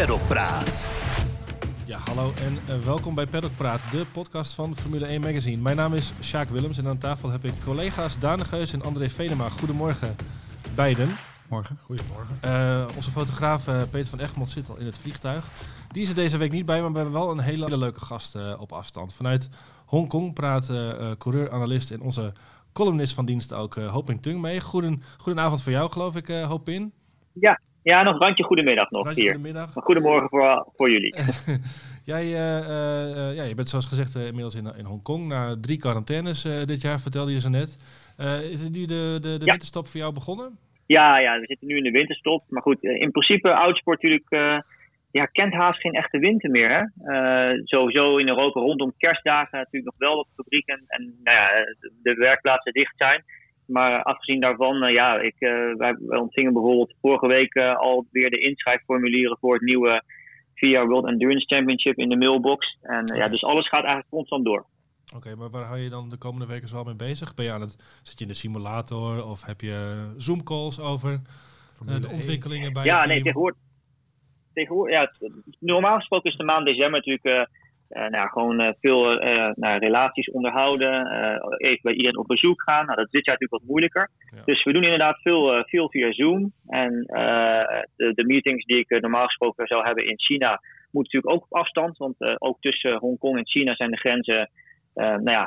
Peddopraat. Ja, hallo en welkom bij Peddopraat, de podcast van Formule 1 Magazine. Mijn naam is Sjaak Willems en aan tafel heb ik collega's Daan Geus en André Venema. Goedemorgen, beiden. Morgen. Goedemorgen. Onze fotograaf Peter van Egmond zit al in het vliegtuig. Die is er deze week niet bij, maar we hebben wel een hele leuke gast op afstand. Vanuit Hongkong praat coureur, analist en onze columnist van dienst ook Ho-Pin Tung mee. Goedenavond voor jou, geloof ik, Ho-Pin. Ja, nog een randje goedemiddag nog randje hier. Goedemiddag. Goedemorgen voor jullie. Je bent zoals gezegd inmiddels in Hongkong na 3 quarantaines dit jaar, vertelde je zo net. Is het nu de winterstop voor jou begonnen? Ja, we zitten nu in de winterstop. Maar goed, in principe, autosport natuurlijk kent haast geen echte winter meer. Hè? Sowieso in Europa rondom kerstdagen natuurlijk nog wel op fabrieken. En de werkplaatsen dicht zijn. Maar afgezien daarvan, wij ontvingen bijvoorbeeld vorige week alweer de inschrijfformulieren voor het nieuwe FIA World Endurance Championship in de mailbox. En dus alles gaat eigenlijk constant door. Oké, maar waar hou je dan de komende weken zoal mee bezig? Zit je in de simulator of heb je Zoom-calls over de ontwikkelingen bij het team? Tegenwoordig, normaal gesproken is de maand december natuurlijk veel relaties onderhouden. Even bij iedereen op bezoek gaan. Nou, dat is dit jaar natuurlijk wat moeilijker. Ja. Dus we doen inderdaad veel via Zoom. En de meetings die ik normaal gesproken zou hebben in China moeten natuurlijk ook op afstand. Want ook tussen Hongkong en China zijn de grenzen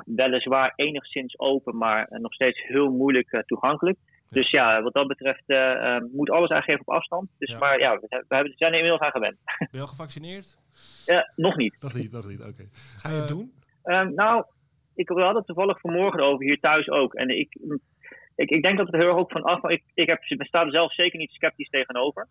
weliswaar enigszins open, maar nog steeds heel moeilijk toegankelijk. Ja. Dus wat dat betreft moet alles eigenlijk even op afstand. Dus, ja. Maar we zijn er inmiddels aan gewend. Ben je al gevaccineerd? Nog niet, oké. Okay. Ga je het doen? Ik had het toevallig vanmorgen over hier thuis ook. En ik denk dat het er heel erg ook van af... Ik sta er zelf zeker niet sceptisch tegenover.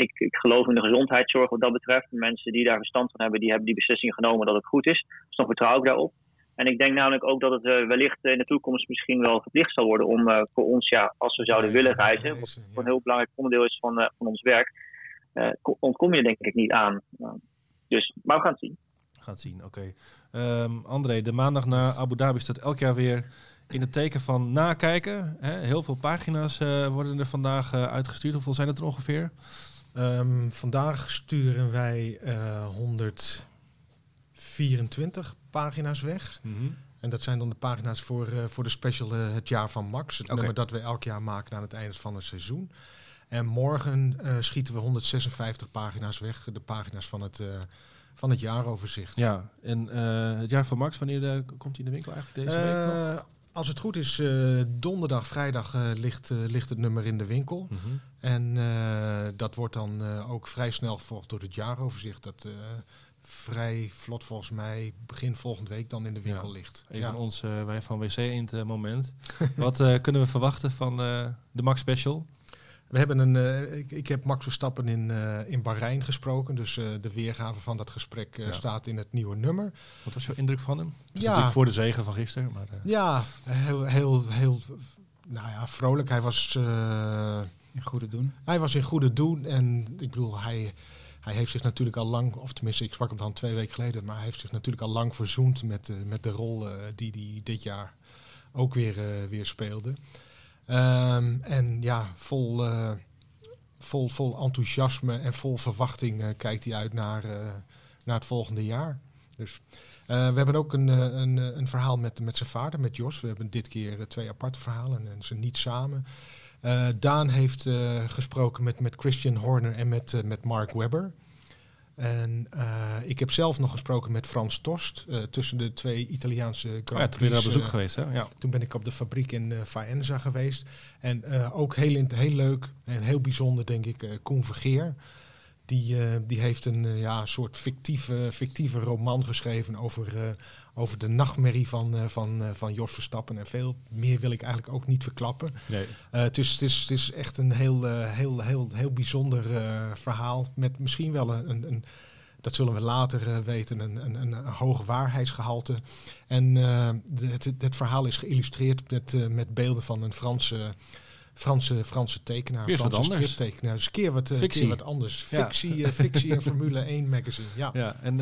Ik geloof in de gezondheidszorg wat dat betreft. Mensen die daar verstand van hebben die beslissingen genomen dat het goed is. Dus dan vertrouw ik daarop. En ik denk namelijk ook dat het wellicht in de toekomst misschien wel verplicht zal worden om voor ons, als we zouden willen reizen, wat een heel belangrijk onderdeel is van ons werk, ontkom je denk ik niet aan. Maar we gaan het zien. Oké. André, de maandag na Abu Dhabi staat elk jaar weer in het teken van nakijken. Hè? Heel veel pagina's worden er vandaag uitgestuurd. Hoeveel zijn het er ongeveer? Vandaag sturen wij 124 pagina's weg. Mm-hmm. En dat zijn dan de pagina's voor de special Het Jaar van Max. Het nummer dat we elk jaar maken aan het einde van het seizoen. En morgen schieten we 156 pagina's weg. De pagina's van het jaaroverzicht. Ja, en Het Jaar van Max, wanneer komt hij in de winkel eigenlijk deze week nog? Als het goed is, donderdag, vrijdag ligt het nummer in de winkel. Mm-hmm. En dat wordt dan ook vrij snel gevolgd door het jaaroverzicht. Dat vrij vlot volgens mij begin volgende week dan in de winkel ligt. Even van ons, wij van WC in het moment. Wat kunnen we verwachten van de Max Special? We hebben ik heb Max Verstappen in Bahrein gesproken. Dus de weergave van dat gesprek staat in het nieuwe nummer. Wat was jouw indruk van hem? Dat is natuurlijk voor de zege van gisteren. Maar, heel vrolijk. Hij was... in goede doen. Hij was in goede doen. En ik bedoel, hij heeft zich natuurlijk al lang... Of tenminste, ik sprak hem dan 2 weken geleden. Maar hij heeft zich natuurlijk al lang verzoend met de rol die hij dit jaar ook weer speelde. Vol enthousiasme en vol verwachting kijkt hij uit naar het volgende jaar. Dus we hebben ook een verhaal met zijn vader, met Jos. We hebben dit keer 2 aparte verhalen en ze niet samen. Daan heeft gesproken met Christian Horner en met Mark Webber. En ik heb zelf nog gesproken met Frans Tost tussen de 2 Italiaanse Grand Prix. Toen ben je daar op bezoek geweest, hè? Ja. Toen ben ik op de fabriek in Faenza geweest. En ook heel leuk en heel bijzonder, denk ik, Koen Vergeer. Die heeft een soort fictieve roman geschreven over de nachtmerrie van Jos Verstappen. En veel meer wil ik eigenlijk ook niet verklappen. Nee. Het is echt een heel bijzonder verhaal. Met misschien wel een dat zullen we later weten, een hoog waarheidsgehalte. En het verhaal is geïllustreerd met beelden van een Franse tekenaar, striptekenaar. Dus keer wat anders. Fictie, fictie en Formule 1 magazine. Ja. Ja, en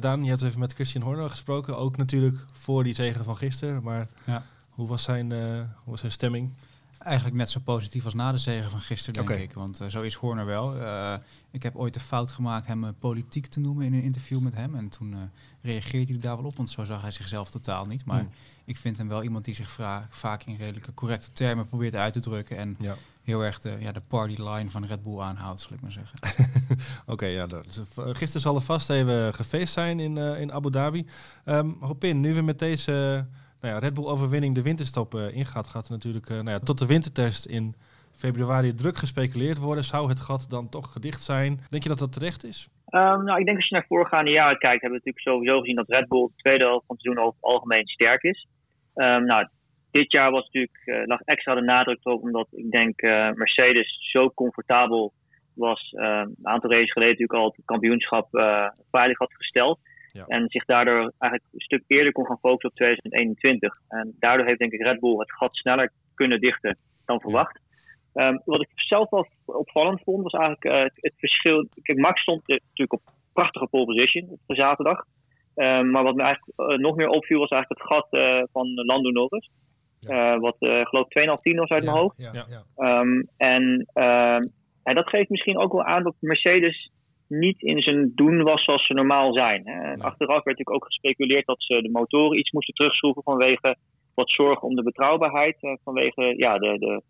Daan, je hebt even met Christian Horner gesproken. Ook natuurlijk voor die zege van gisteren. Maar hoe was zijn stemming? Eigenlijk net zo positief als na de zege van gisteren, denk ik. Want zo is Horner wel. Ik heb ooit de fout gemaakt hem politiek te noemen in een interview met hem. En toen reageert hij daar wel op, want zo zag hij zichzelf totaal niet. Maar ik vind hem wel iemand die zich vaak in redelijke correcte termen probeert uit te drukken. En heel erg de party line van Red Bull aanhoudt, zal ik maar zeggen. Gisteren zal er vast even gefeest zijn in Abu Dhabi. Ho-Pin, nu we met deze... Red Bull-overwinning de winterstop ingaat, gaat natuurlijk tot de wintertest in februari druk gespeculeerd worden. Zou het gat dan toch gedicht zijn? Denk je dat dat terecht is? Ik denk als je naar voorgaande jaren kijkt, hebben we natuurlijk sowieso gezien dat Red Bull de tweede helft van het seizoen over het algemeen sterk is. Dit jaar was natuurlijk lag extra de nadruk erop, omdat ik denk Mercedes zo comfortabel was. Een aantal races geleden natuurlijk al het kampioenschap veilig had gesteld. Ja. En zich daardoor eigenlijk een stuk eerder kon gaan focussen op 2021. En daardoor heeft denk ik Red Bull het gat sneller kunnen dichten dan verwacht. Wat ik zelf wel opvallend vond, was eigenlijk het verschil. Kijk, Max stond natuurlijk op een prachtige pole position op zaterdag. Maar wat me eigenlijk nog meer opviel, was eigenlijk het gat van Lando Norris. Ja. Wat geloof ik 2,5 tiende was uit mijn hoofd. Ja. En dat geeft misschien ook wel aan dat Mercedes niet in zijn doen was zoals ze normaal zijn. Achteraf werd natuurlijk ook gespeculeerd dat ze de motoren iets moesten terugschroeven vanwege wat zorg om de betrouwbaarheid. Vanwege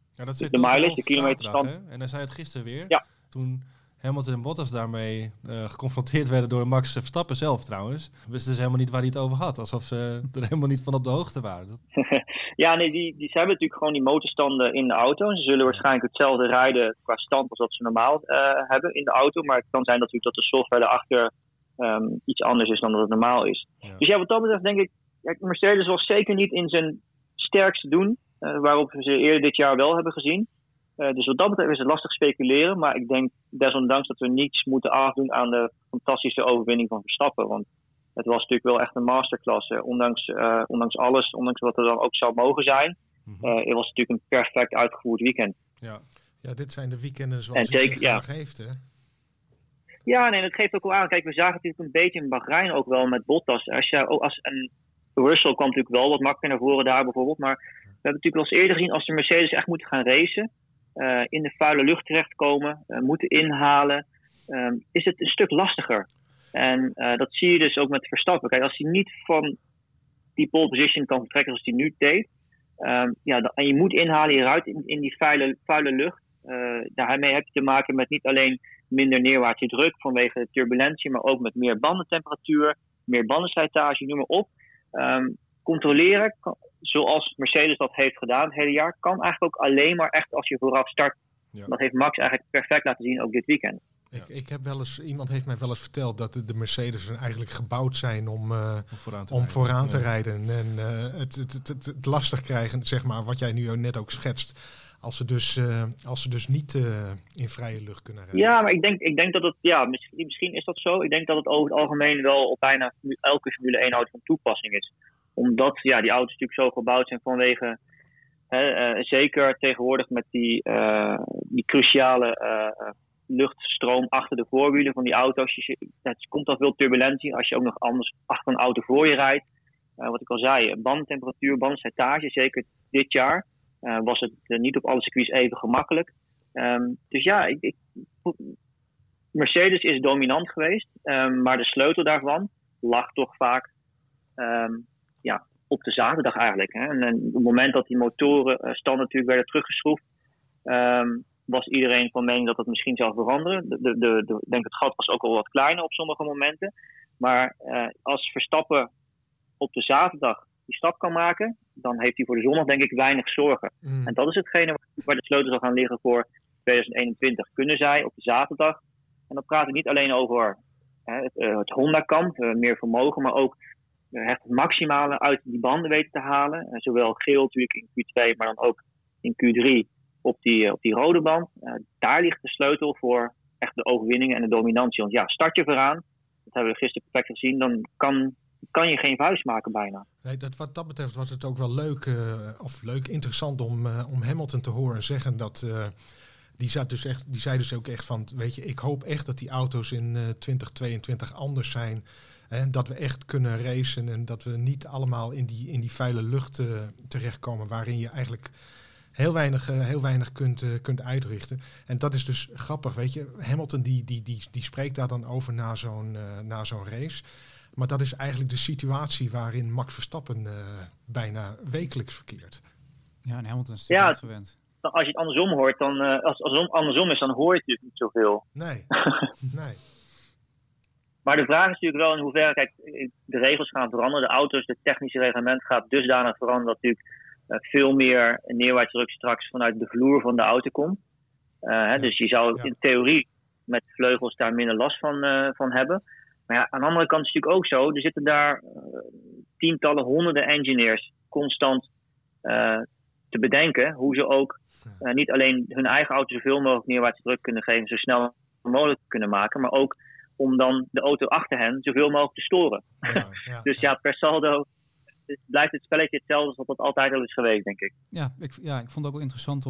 de mileage, de kilometerstand. En dan zei het gisteren weer. Ja. Toen Hamilton en Bottas daarmee geconfronteerd werden door Max Verstappen zelf trouwens. Wisten ze helemaal niet waar hij het over had. Alsof ze er helemaal niet van op de hoogte waren. Ze hebben natuurlijk gewoon die motorstanden in de auto. Ze zullen waarschijnlijk hetzelfde rijden qua stand als dat ze normaal hebben in de auto. Maar het kan zijn natuurlijk dat de software erachter iets anders is dan dat het normaal is. Ja. Dus wat dat betreft denk ik, Mercedes was zeker niet in zijn sterkste doen. Waarop we ze eerder dit jaar wel hebben gezien. Dus wat dat betreft is het lastig speculeren. Maar ik denk desondanks dat we niets moeten afdoen aan de fantastische overwinning van Verstappen. Want het was natuurlijk wel echt een masterclass. Ondanks alles, ondanks wat er dan ook zou mogen zijn. Het was natuurlijk een perfect uitgevoerd weekend. Ja, dit zijn de weekenden zoals hij zich graag heeft, hè? Dat geeft ook wel aan. Kijk, we zagen het natuurlijk een beetje in Bahrein ook wel met Bottas. Russell kwam natuurlijk wel wat makkelijker naar voren daar bijvoorbeeld. Maar we hebben natuurlijk wel eens eerder gezien als de Mercedes echt moeten gaan racen. In de vuile lucht terechtkomen, moeten inhalen, is het een stuk lastiger. En dat zie je dus ook met Verstappen. Kijk, als hij niet van die pole position kan vertrekken zoals hij nu deed, en je moet inhalen hieruit in die vuile lucht, daarmee heb je te maken met niet alleen minder neerwaartse druk vanwege de turbulentie, maar ook met meer bandentemperatuur, meer bandenslijtage, noem maar op. Controleren, zoals Mercedes dat heeft gedaan het hele jaar, kan eigenlijk ook alleen maar echt als je vooraf start. Ja. Dat heeft Max eigenlijk perfect laten zien, ook dit weekend. Iemand heeft mij wel eens verteld dat de Mercedes eigenlijk gebouwd zijn om vooraan te rijden. En het lastig krijgen, zeg maar, wat jij nu net ook schetst, als ze dus niet in vrije lucht kunnen rijden. Ja, maar ik denk dat het, misschien is dat zo. Ik denk dat het over het algemeen wel op bijna elke Formule 1 auto van toepassing is. Omdat die auto's natuurlijk zo gebouwd zijn vanwege, zeker tegenwoordig met die cruciale luchtstroom achter de voorwielen van die auto's. Het komt al veel turbulentie als je ook nog anders achter een auto voor je rijdt. Wat ik al zei, bandtemperatuur, bandslijtage, zeker dit jaar was het niet op alle circuits even gemakkelijk. Mercedes is dominant geweest, maar de sleutel daarvan lag toch vaak op de zaterdag eigenlijk. Hè. En op het moment dat die motorenstand natuurlijk werden teruggeschroefd, was iedereen van mening dat het misschien zou veranderen. Het gat was ook al wat kleiner op sommige momenten. Maar als Verstappen op de zaterdag die stap kan maken, dan heeft hij voor de zondag denk ik weinig zorgen. En dat is hetgene waar de sleutel zal gaan liggen voor 2021. Kunnen zij op de zaterdag, en dan praat ik niet alleen over het Honda-kamp, meer vermogen, maar ook het maximale uit die banden weten te halen. Zowel geel natuurlijk in Q2, maar dan ook in Q3 op die rode band. Daar ligt de sleutel voor echt de overwinningen en de dominantie. Want start je vooraan, dat hebben we gisteren perfect gezien, dan kan je geen vuist maken bijna. Nee, wat dat betreft was het ook wel interessant om Hamilton te horen zeggen dat... Die zei dus ook echt van, weet je, ik hoop echt dat die auto's in 2022 anders zijn. En dat we echt kunnen racen en dat we niet allemaal in die vuile lucht terechtkomen waarin je eigenlijk heel weinig kunt uitrichten. En dat is dus grappig, weet je. Hamilton die spreekt daar dan over na zo'n race. Maar dat is eigenlijk de situatie waarin Max Verstappen bijna wekelijks verkeert. Ja, en Hamilton is het gewend. Als je het andersom hoort, dan als het andersom is, dan hoor je het niet zoveel. Nee. Maar de vraag is natuurlijk wel in hoeverre, kijk, de regels gaan veranderen. De auto's, het technische reglement gaat dusdanig veranderen dat natuurlijk veel meer neerwaartsdruk straks vanuit de vloer van de auto komt. Dus je zou in theorie met vleugels daar minder last van hebben. Maar ja, aan de andere kant is het natuurlijk ook zo. Er zitten daar tientallen, honderden engineers constant te bedenken hoe ze ook niet alleen hun eigen auto zoveel mogelijk neerwaartsdruk kunnen geven, zo snel mogelijk kunnen maken, maar ook om dan de auto achter hen zoveel mogelijk te storen. Ja, dus ja, per saldo blijft het spelletje hetzelfde als dat het altijd al is geweest, denk ik. Ja, ik vond het ook wel interessant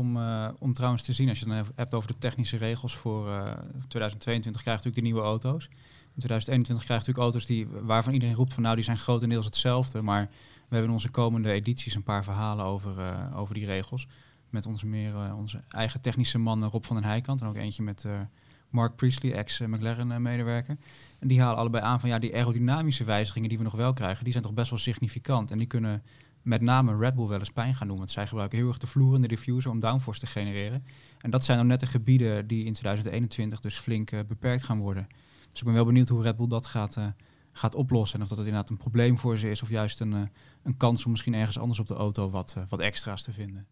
om trouwens te zien, als je het dan hebt over de technische regels voor 2022 krijg je natuurlijk de nieuwe auto's. In 2021 krijg je natuurlijk auto's waarvan iedereen roept van nou, die zijn grotendeels hetzelfde, maar we hebben in onze komende edities een paar verhalen over die regels. Met onze eigen technische man Rob van den Heijkant en ook eentje met Mark Priestley, ex-McLaren-medewerker. En die halen allebei aan van ja, die aerodynamische wijzigingen die we nog wel krijgen, die zijn toch best wel significant. En die kunnen met name Red Bull wel eens pijn gaan doen. Want zij gebruiken heel erg de vloer en de diffuser om downforce te genereren. En dat zijn dan net de gebieden die in 2021 dus flink beperkt gaan worden. Dus ik ben wel benieuwd hoe Red Bull dat gaat oplossen. En of dat het inderdaad een probleem voor ze is of juist een kans om misschien ergens anders op de auto wat extra's te vinden.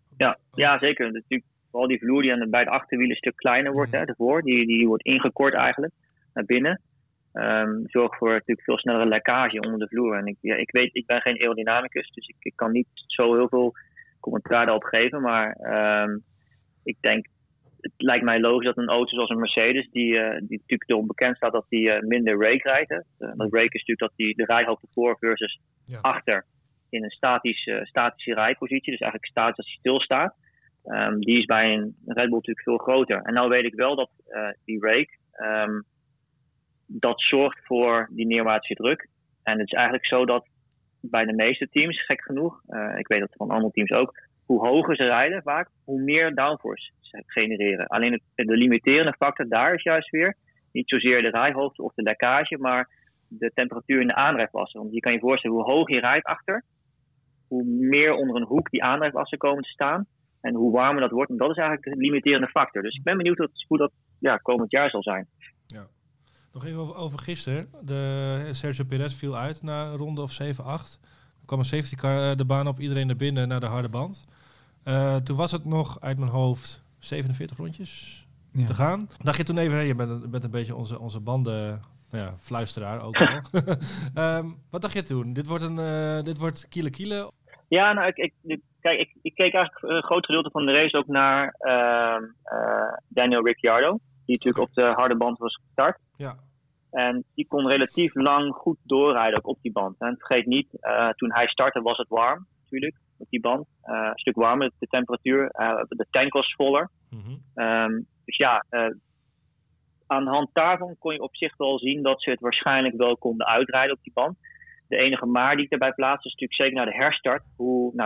Ja, zeker. Dat is natuurlijk vooral die vloer die bij de achterwielen een stuk kleiner wordt. Hè, ervoor. Die wordt ingekort eigenlijk naar binnen. Zorgt voor natuurlijk veel snellere lekkage onder de vloer. En ik ben geen aerodynamicus, dus ik kan niet zo heel veel commentaar daarop geven. Maar ik denk, het lijkt mij logisch dat een auto zoals een Mercedes, die natuurlijk erom bekend staat dat die minder rake rijdt. Dat rake is natuurlijk dat de rijhoogte voor versus achter in een statische rijpositie. Dus eigenlijk statisch als hij stilstaat. Die is bij een Red Bull natuurlijk veel groter. En nou weet ik wel dat die rake, dat zorgt voor die neerwaartse druk. En het is eigenlijk zo dat bij de meeste teams, gek genoeg, ik weet dat van andere teams ook, hoe hoger ze rijden vaak, hoe meer downforce ze genereren. Alleen de limiterende factor daar is juist weer niet zozeer de rijhoogte of de lekkage, maar de temperatuur in de aandrijfassen. Want je kan je voorstellen, hoe hoog je rijdt achter, hoe meer onder een hoek die aandrijfassen komen te staan en hoe warmer dat wordt. En dat is eigenlijk de limiterende factor. Dus ik ben benieuwd hoe dat komend jaar zal zijn. Ja. Nog even over gisteren. Sergio Perez viel uit na een ronde of 7-8. Dan kwam een safety car de baan op, iedereen naar binnen naar de harde band. Toen was het nog uit mijn hoofd 47 rondjes te gaan. Dacht je toen even, je bent een beetje onze banden... fluisteraar ook wel. Wat dacht je toen? Dit wordt kiele-kiele? Ja, nou, ik keek eigenlijk een groot gedeelte van de race ook naar Daniel Ricciardo. Die natuurlijk op de harde band was gestart. Ja. En die kon relatief lang goed doorrijden ook op die band. En vergeet niet, toen hij startte was het warm natuurlijk op die band. Een stuk warmer, de temperatuur. De tank was voller. Mm-hmm. Aan de hand daarvan kon je op zich wel zien dat ze het waarschijnlijk wel konden uitrijden op die band. De enige maar die ik daarbij plaats is natuurlijk zeker naar de herstart.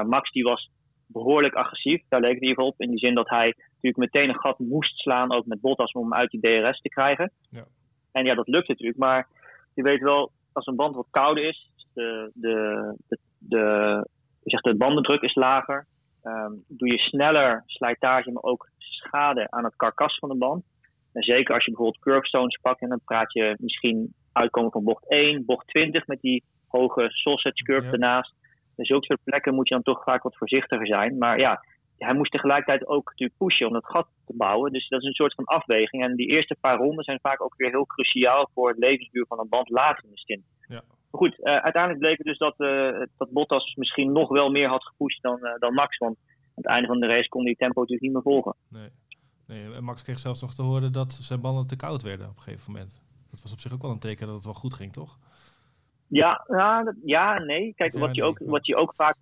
Max die was behoorlijk agressief, daar leek het in ieder geval op. In die zin dat hij natuurlijk meteen een gat moest slaan, ook met Bottas, om hem uit die DRS te krijgen. Ja. En ja, dat lukt natuurlijk. Maar je weet wel, als een band wat kouder is, de bandendruk is lager. Doe je sneller slijtage, maar ook schade aan het karkas van de band. En zeker als je bijvoorbeeld curvestones pakt, en dan praat je misschien uitkomen van bocht 1, bocht 20 met die hoge sausage curve ernaast. Dus zulke soort plekken moet je dan toch vaak wat voorzichtiger zijn. Maar ja, hij moest tegelijkertijd ook natuurlijk pushen om dat gat te bouwen. Dus dat is een soort van afweging. En die eerste paar ronden zijn vaak ook weer heel cruciaal voor het levensduur van een band later in de stint. Ja. Maar goed, uiteindelijk bleek het dus dat Bottas misschien nog wel meer had gepusht dan Max. Want aan het einde van de race kon die tempo natuurlijk niet meer volgen. Nee, en Max kreeg zelfs nog te horen dat zijn banden te koud werden op een gegeven moment. Dat was op zich ook wel een teken dat het wel goed ging, toch? Ja, nee. Kijk, wat je ook vaak...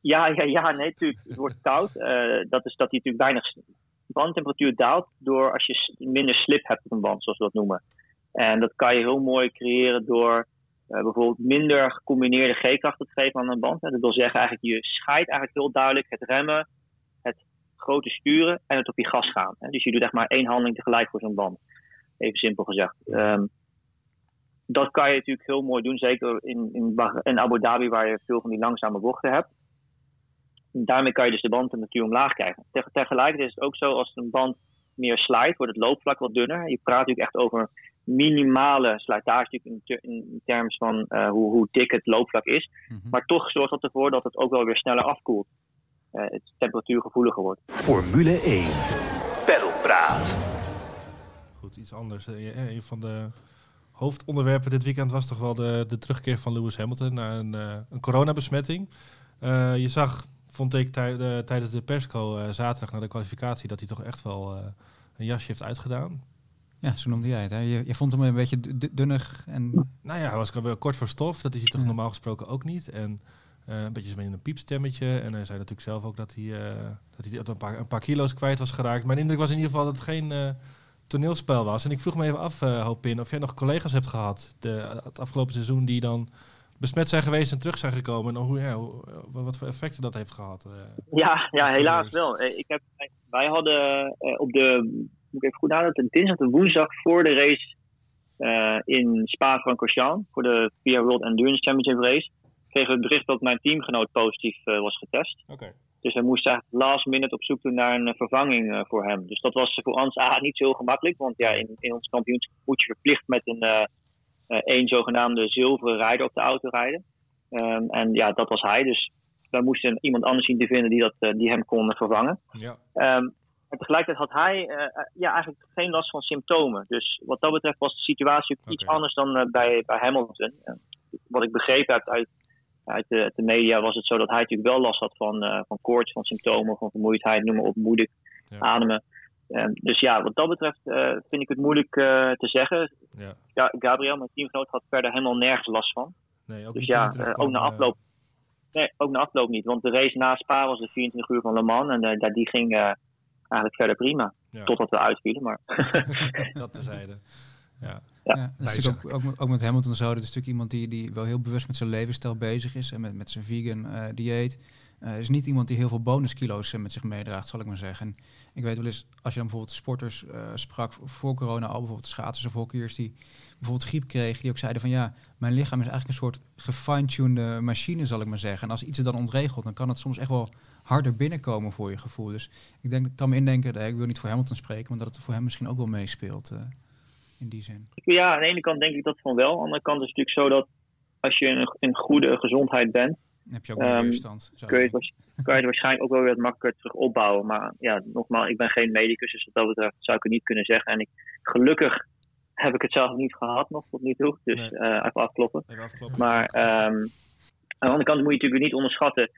Ja, nee, natuurlijk. Het wordt koud. Dat is dat hij natuurlijk weinig bandtemperatuur daalt door als je minder slip hebt op een band, zoals we dat noemen. En dat kan je heel mooi creëren door bijvoorbeeld minder gecombineerde G-krachten te geven aan een band. Dat wil zeggen, eigenlijk je scheidt eigenlijk heel duidelijk het remmen, grote sturen en het op je gas gaan. Hè? Dus je doet echt maar één handeling tegelijk voor zo'n band. Even simpel gezegd. Dat kan je natuurlijk heel mooi doen, zeker in Abu Dhabi, waar je veel van die langzame bochten hebt. Daarmee kan je dus de bandtemperatuur omlaag krijgen. Tegelijkertijd is het ook zo, als een band meer slijt, wordt het loopvlak wat dunner. Je praat natuurlijk echt over minimale slijtage in termen van hoe dik het loopvlak is. Mm-hmm. Maar toch zorgt dat ervoor dat het ook wel weer sneller afkoelt. Het temperatuurgevoeliger wordt. Formule 1. Peddopraat. Goed, iets anders. Een van de hoofdonderwerpen dit weekend was toch wel de terugkeer van Lewis Hamilton naar een coronabesmetting. Je zag, vond ik tijdens de persco zaterdag na de kwalificatie, dat hij toch echt wel een jasje heeft uitgedaan. Ja, zo noemde jij het. Hè? Je vond hem een beetje dunnig. En... Nou ja, hij was wel kort voor stof. Dat is hij toch normaal gesproken ook niet. En een beetje in een piepstemmetje. En hij zei natuurlijk zelf ook dat hij een paar kilo's kwijt was geraakt. Mijn indruk was in ieder geval dat het geen toneelspel was. En ik vroeg me even af, Ho-Pin, of jij nog collega's hebt gehad het afgelopen seizoen die dan besmet zijn geweest en terug zijn gekomen. En wat voor effecten dat heeft gehad? Ja, helaas wel. Wij hadden op de... Moet ik even goed nadenken. Dinsdag en woensdag voor de race in Spa-Francorchamps, voor de FIA World Endurance Championship race, kregen we het bericht dat mijn teamgenoot positief was getest. Okay. Dus wij moesten eigenlijk last minute op zoek doen naar een vervanging voor hem. Dus dat was voor ons niet zo heel gemakkelijk, want ja, in ons kampioenschap moet je verplicht met één zogenaamde zilveren rijder op de auto rijden. En ja, dat was hij. Dus wij moesten iemand anders zien te vinden die hem kon vervangen. Ja. En tegelijkertijd had hij eigenlijk geen last van symptomen. Dus wat dat betreft was de situatie iets anders dan bij Hamilton. Wat ik begrepen heb uit de media was het zo dat hij natuurlijk wel last had van koorts, van symptomen, van vermoeidheid, noem maar op, moeilijk ademen. Dus ja, wat dat betreft vind ik het moeilijk te zeggen. Ja. Gabriel, mijn teamgenoot, had verder helemaal nergens last van. Nee, ook dus niet ook na afloop. Nee, ook na afloop niet. Want de race na Spa was de 24 uur van Le Mans en die ging... eigenlijk verder prima, totdat we uitvielen, maar... dat terzijde. Ja, dat is ook met Hamilton zo. Dat is natuurlijk iemand die wel heel bewust met zijn levensstijl bezig is en met zijn vegan dieet. Is niet iemand die heel veel bonuskilo's met zich meedraagt, zal ik maar zeggen. En ik weet wel eens, als je dan bijvoorbeeld sporters sprak voor corona al, bijvoorbeeld schaatsers of hockeyers die bijvoorbeeld griep kregen, die ook zeiden van ja, mijn lichaam is eigenlijk een soort gefine-tuned machine, zal ik maar zeggen. En als iets er dan ontregelt, dan kan het soms echt wel harder binnenkomen voor je gevoel. Dus ik kan me indenken, ik wil niet voor Hamilton spreken, maar dat het voor hem misschien ook wel meespeelt in die zin. Ja, aan de ene kant denk ik dat van wel. Aan de andere kant is het natuurlijk zo dat als je in goede gezondheid bent, heb je ook meer weerstand. Kan je het waarschijnlijk ook wel weer wat makkelijker terug opbouwen. Maar ja, nogmaals, ik ben geen medicus, dus dat betreft zou ik het niet kunnen zeggen. En gelukkig heb ik het zelf niet gehad nog tot nu toe. Dus even afkloppen. Maar aan de andere kant moet je natuurlijk niet onderschatten.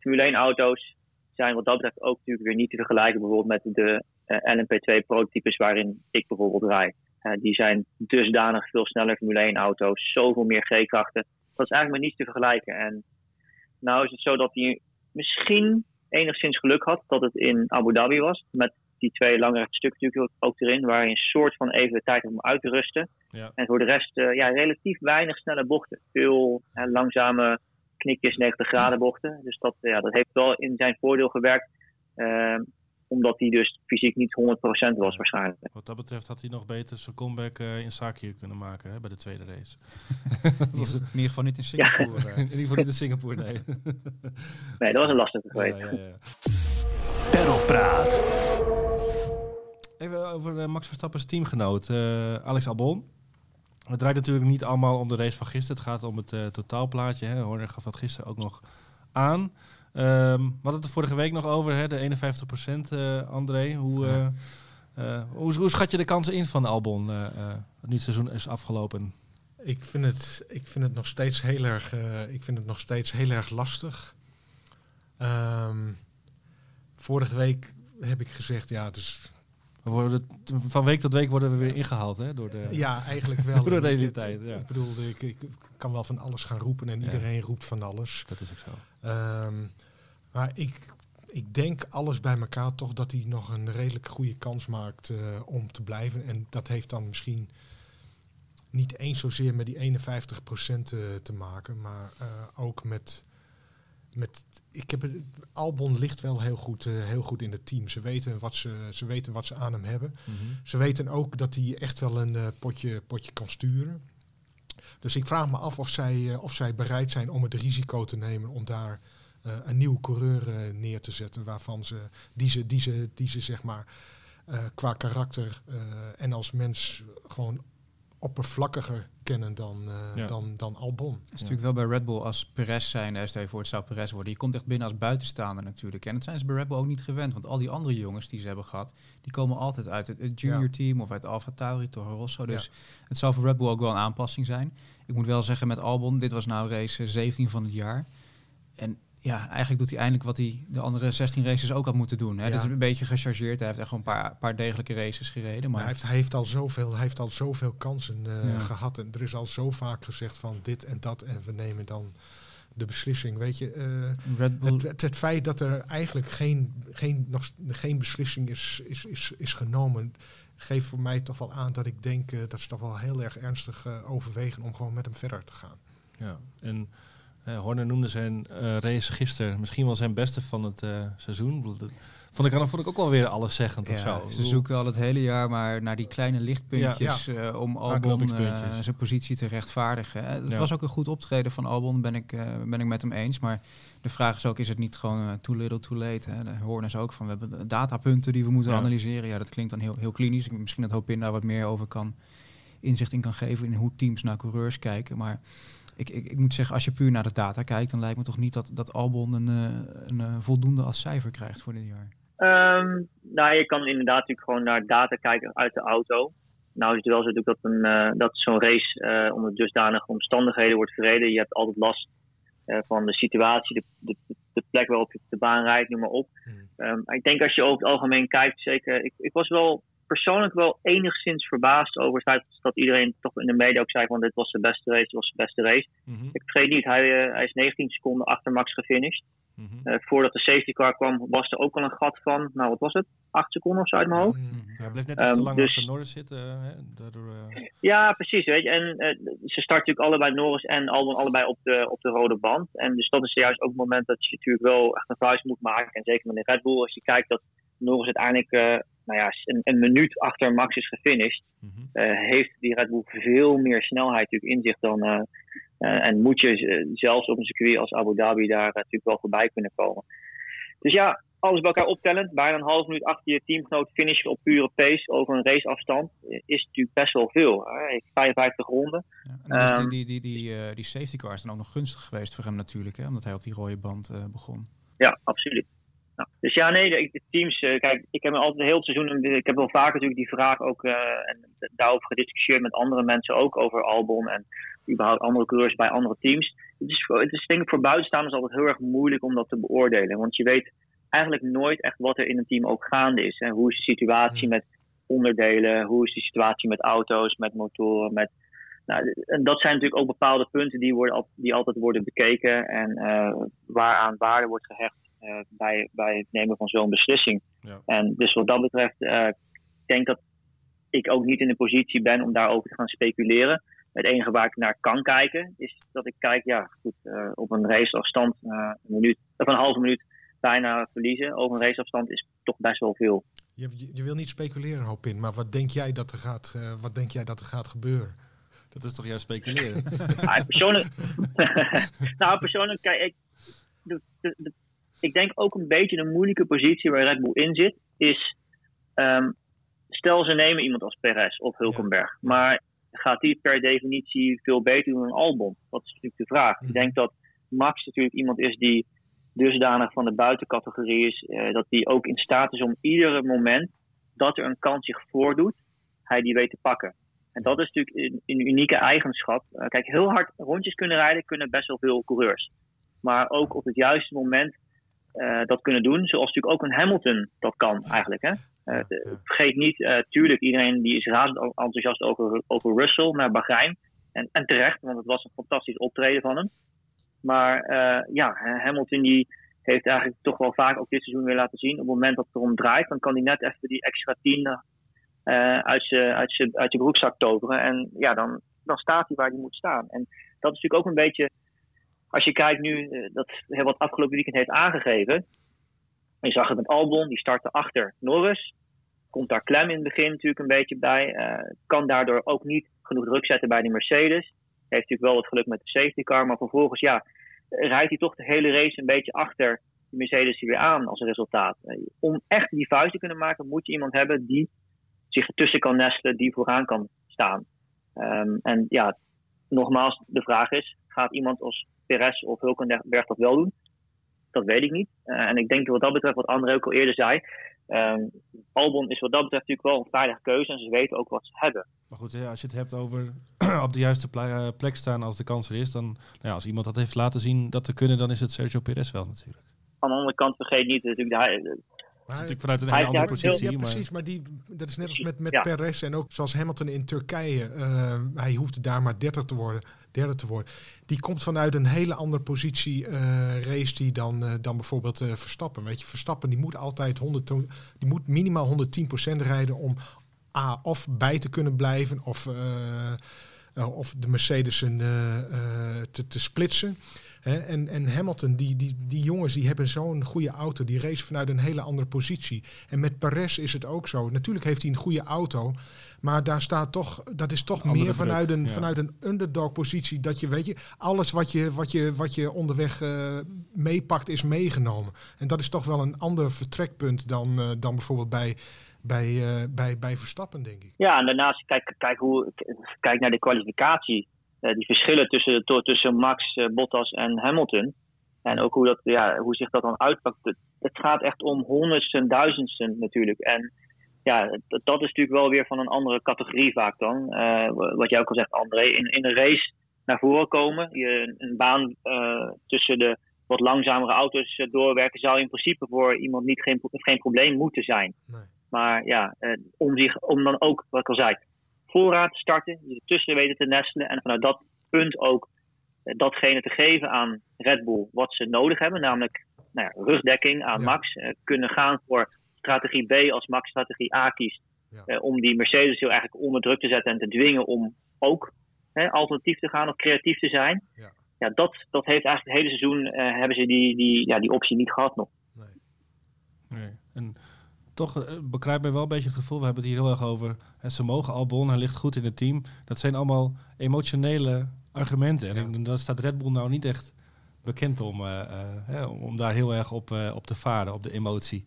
Formule 1 auto's zijn wat dat betreft ook natuurlijk weer niet te vergelijken bijvoorbeeld met de LMP2 prototypes waarin ik bijvoorbeeld rijd. Die zijn dusdanig veel sneller Formule 1 auto's, zoveel meer G-krachten. Dat is eigenlijk maar niets te vergelijken. En nou is het zo dat hij misschien enigszins geluk had dat het in Abu Dhabi was. Met die twee langere stukken natuurlijk ook erin, waar je een soort van even de tijd had om uit te rusten. Ja. En voor de rest relatief weinig snelle bochten. Veel langzame knikjes, 90 graden bochten. Dus dat heeft wel in zijn voordeel gewerkt. Omdat hij dus fysiek niet 100% was waarschijnlijk. Wat dat betreft had hij nog beter zijn comeback in Sakir kunnen maken bij de tweede race. In ieder geval niet in Singapore. Ja. In ieder geval niet in Singapore, nee. Nee, dat was een lastige geweest. Ja. Peddopraat. Even over Max Verstappen's teamgenoot, Alex Albon. Het draait natuurlijk niet allemaal om de race van gisteren. Het gaat om het totaalplaatje. Hè. Horner gaf dat gisteren ook nog aan. We hadden het er vorige week nog over, hè, de 51%, André. Hoe schat je de kansen in van Albon nu het seizoen is afgelopen? Ik vind het nog steeds heel erg lastig. Vorige week heb ik gezegd, van week tot week worden we weer ingehaald, hè? Door de... Ja, eigenlijk wel. Door de realiteit, ja. Ik bedoel, ik kan wel van alles gaan roepen en iedereen roept van alles. Dat is ook zo. Maar ik denk alles bij elkaar toch dat hij nog een redelijk goede kans maakt om te blijven. En dat heeft dan misschien niet eens zozeer met die 51% te maken, maar ook met... Albon ligt wel heel goed in het team. Ze weten wat ze aan hem hebben. Mm-hmm. Ze weten ook dat hij echt wel een potje kan sturen. Dus ik vraag me af of zij bereid zijn om het risico te nemen om daar een nieuwe coureur neer te zetten, waarvan ze zeg maar qua karakter en als mens gewoon oppervlakkiger kennen dan Albon. Het is natuurlijk wel bij Red Bull als Perez zijn, stel je voor het zou Perez worden, je komt echt binnen als buitenstaander natuurlijk. En dat zijn ze bij Red Bull ook niet gewend, want al die andere jongens die ze hebben gehad, die komen altijd uit het junior team of uit AlphaTauri, Toro Rosso. Dus het zal voor Red Bull ook wel een aanpassing zijn. Ik moet wel zeggen met Albon, dit was nou race 17 van het jaar. En ja, eigenlijk doet hij eindelijk wat hij de andere 16 races ook had moeten doen. Hè? Ja. Dat is een beetje gechargeerd. Hij heeft echt gewoon een paar degelijke races gereden. Maar hij heeft al zoveel kansen gehad. En er is al zo vaak gezegd van dit en dat. En we nemen dan de beslissing. Weet je, Red Bull. Het feit dat er eigenlijk geen beslissing is genomen, geeft voor mij toch wel aan dat ik denk dat ze toch wel heel erg ernstig overwegen om gewoon met hem verder te gaan. Ja, en Horner noemde zijn race gisteren misschien wel zijn beste van het seizoen. Dat vond ik ook wel weer alleszeggend of zo. Ze zoeken al het hele jaar maar naar die kleine lichtpuntjes om Albon zijn positie te rechtvaardigen. Het was ook een goed optreden van Albon, ben ik met hem eens. Maar de vraag is ook, is het niet gewoon too little too late? Hè? Daar horen ze ook van, we hebben datapunten die we moeten analyseren. Ja, dat klinkt dan heel, heel klinisch. Misschien dat Ho-Pin daar wat meer over inzicht in kan geven in hoe teams naar coureurs kijken. Maar Ik moet zeggen, als je puur naar de data kijkt, dan lijkt me toch niet dat Albon een voldoende als cijfer krijgt voor dit jaar. Je kan inderdaad natuurlijk gewoon naar data kijken uit de auto. Nou is het wel zo natuurlijk dat zo'n race onder dusdanige omstandigheden wordt gereden. Je hebt altijd last van de situatie, de plek waarop je de baan rijdt, noem maar op. Ik denk als je over het algemeen kijkt, zeker, ik was wel persoonlijk wel enigszins verbaasd over het feit dat iedereen toch in de media ook zei van dit was de beste race, Mm-hmm. Ik vergeet niet, hij is 19 seconden achter Max gefinished. Mm-hmm. Voordat de safety car kwam, was er ook al een gat van, 8 seconden of zo uit mijn hoofd. Mm-hmm. Hij bleef net iets te lang achter Norris zitten. Ja, precies. Weet je. En ze starten natuurlijk allebei, Norris en Albon, allebei op de rode band. En dus dat is juist ook het moment dat je natuurlijk wel echt een vuist moet maken. En zeker met de Red Bull, als je kijkt dat Norris uiteindelijk een minuut achter Max is gefinished, mm-hmm. Heeft die Red Bull veel meer snelheid natuurlijk in zich dan. En moet je zelfs op een circuit als Abu Dhabi daar natuurlijk wel voorbij kunnen komen. Dus ja, alles bij elkaar optellend. Bijna een half minuut achter je teamgenoot finishen op pure pace over een raceafstand is natuurlijk best wel veel. 55 ronden. Ja, en die safety car is dan ook nog gunstig geweest voor hem natuurlijk, hè? Omdat hij op die rode band begon. Ja, absoluut. Nou, dus ja, de teams, kijk, ik heb altijd een heel seizoen, en ik heb wel vaker natuurlijk die vraag ook, en daarover gediscussieerd met andere mensen ook over Albon en überhaupt andere coureurs bij andere teams. Het is denk ik voor buitenstaanders altijd heel erg moeilijk om dat te beoordelen, want je weet eigenlijk nooit echt wat er in een team ook gaande is. En hoe is de situatie met onderdelen, hoe is de situatie met auto's, met motoren, en dat zijn natuurlijk ook bepaalde punten die altijd worden bekeken en waaraan waarde wordt gehecht. Bij het nemen van zo'n beslissing. Ja. En dus wat dat betreft denk dat ik ook niet in de positie ben om daarover te gaan speculeren. Het enige waar ik naar kan kijken is dat ik kijk, op een raceafstand een halve minuut bijna verliezen over een raceafstand is toch best wel veel. Je wil niet speculeren, Ho-Pin, maar wat denk jij dat er gaat gebeuren? Dat is toch juist speculeren? Persoonlijk kijk ik. Ik denk ook een beetje de moeilijke positie waar Red Bull in zit, is stel ze nemen iemand als Perez of Hülkenberg, maar gaat die per definitie veel beter doen dan Albon? Dat is natuurlijk de vraag. Ik denk dat Max natuurlijk iemand is die dusdanig van de buitencategorie is, dat hij ook in staat is om iedere moment dat er een kans zich voordoet, hij die weet te pakken. En dat is natuurlijk een unieke eigenschap. Kijk, heel hard rondjes kunnen rijden, kunnen best wel veel coureurs. Maar ook op het juiste moment dat kunnen doen. Zoals natuurlijk ook een Hamilton dat kan eigenlijk. Hè? Vergeet niet, tuurlijk, iedereen die is razend enthousiast over Russell naar Bahrein. En terecht, want het was een fantastisch optreden van hem. Maar Hamilton die heeft eigenlijk toch wel vaak ook dit seizoen weer laten zien. Op het moment dat het erom draait, dan kan hij net even die extra 10 uit zijn broekzak toveren. En ja, dan staat hij waar hij moet staan. En dat is natuurlijk ook een beetje Als je kijkt nu, dat heel wat afgelopen weekend heeft aangegeven. Je zag het met Albon, die startte achter Norris. Komt daar klem in het begin natuurlijk een beetje bij. Kan daardoor ook niet genoeg druk zetten bij die Mercedes. Heeft natuurlijk wel wat geluk met de safety car. Maar vervolgens rijdt hij toch de hele race een beetje achter de Mercedes hier weer aan als resultaat. Om echt die vuist te kunnen maken moet je iemand hebben die zich ertussen kan nestelen, die vooraan kan staan. Nogmaals, de vraag is, gaat iemand als Perez of Hülkenberg dat wel doen? Dat weet ik niet. En ik denk wat dat betreft, wat André ook al eerder zei, Albon is wat dat betreft natuurlijk wel een veilige keuze en ze weten ook wat ze hebben. Maar goed, als je het hebt over op de juiste plek staan als de kans er is, dan als iemand dat heeft laten zien dat te kunnen, dan is het Sergio Perez wel natuurlijk. Aan de andere kant vergeet niet natuurlijk natuurlijk vanuit een hele andere positie. Ja, precies, maar dat is net als met Perez en ook zoals Hamilton in Turkije. Hij hoefde daar maar derde te worden. Die komt vanuit een hele andere positie race die dan bijvoorbeeld Verstappen. Weet je, Verstappen die moet altijd minimaal 110% rijden om A, of bij te kunnen blijven of de Mercedes te splitsen. En Hamilton, die jongens die hebben zo'n goede auto. Die race vanuit een hele andere positie. En met Perez is het ook zo. Natuurlijk heeft hij een goede auto. Maar daar staat dat is toch meer vanuit vanuit een underdog positie. Dat je, weet je, alles wat je onderweg meepakt is meegenomen. En dat is toch wel een ander vertrekpunt dan bijvoorbeeld bij Verstappen, denk ik. Ja, en daarnaast kijk naar de kwalificatie. Die verschillen tussen Max, Bottas en Hamilton. En ook hoe zich dat dan uitpakt. Het gaat echt om honderdsten, duizendsten natuurlijk. En dat is natuurlijk wel weer van een andere categorie vaak dan. Wat jij ook al zegt, André. In een race naar voren komen. Een baan tussen de wat langzamere auto's doorwerken zou in principe voor iemand niet geen probleem moeten zijn. Nee. Maar om dan ook, wat ik al zei, voorraad te starten, je ertussen weten te nestelen en vanuit dat punt ook datgene te geven aan Red Bull wat ze nodig hebben, namelijk rugdekking aan Max. Kunnen gaan voor strategie B als Max strategie A kiest, om die Mercedes heel eigenlijk onder druk te zetten en te dwingen om ook alternatief te gaan of creatief te zijn. Ja. Dat heeft eigenlijk het hele seizoen hebben ze die optie niet gehad nog. Nee. En toch begrijp mij wel een beetje het gevoel, we hebben het hier heel erg over. En ze mogen Albon, hij ligt goed in het team. Dat zijn allemaal emotionele argumenten. Ja. En daar staat Red Bull nou niet echt bekend om daar heel erg op te varen, op de emotie.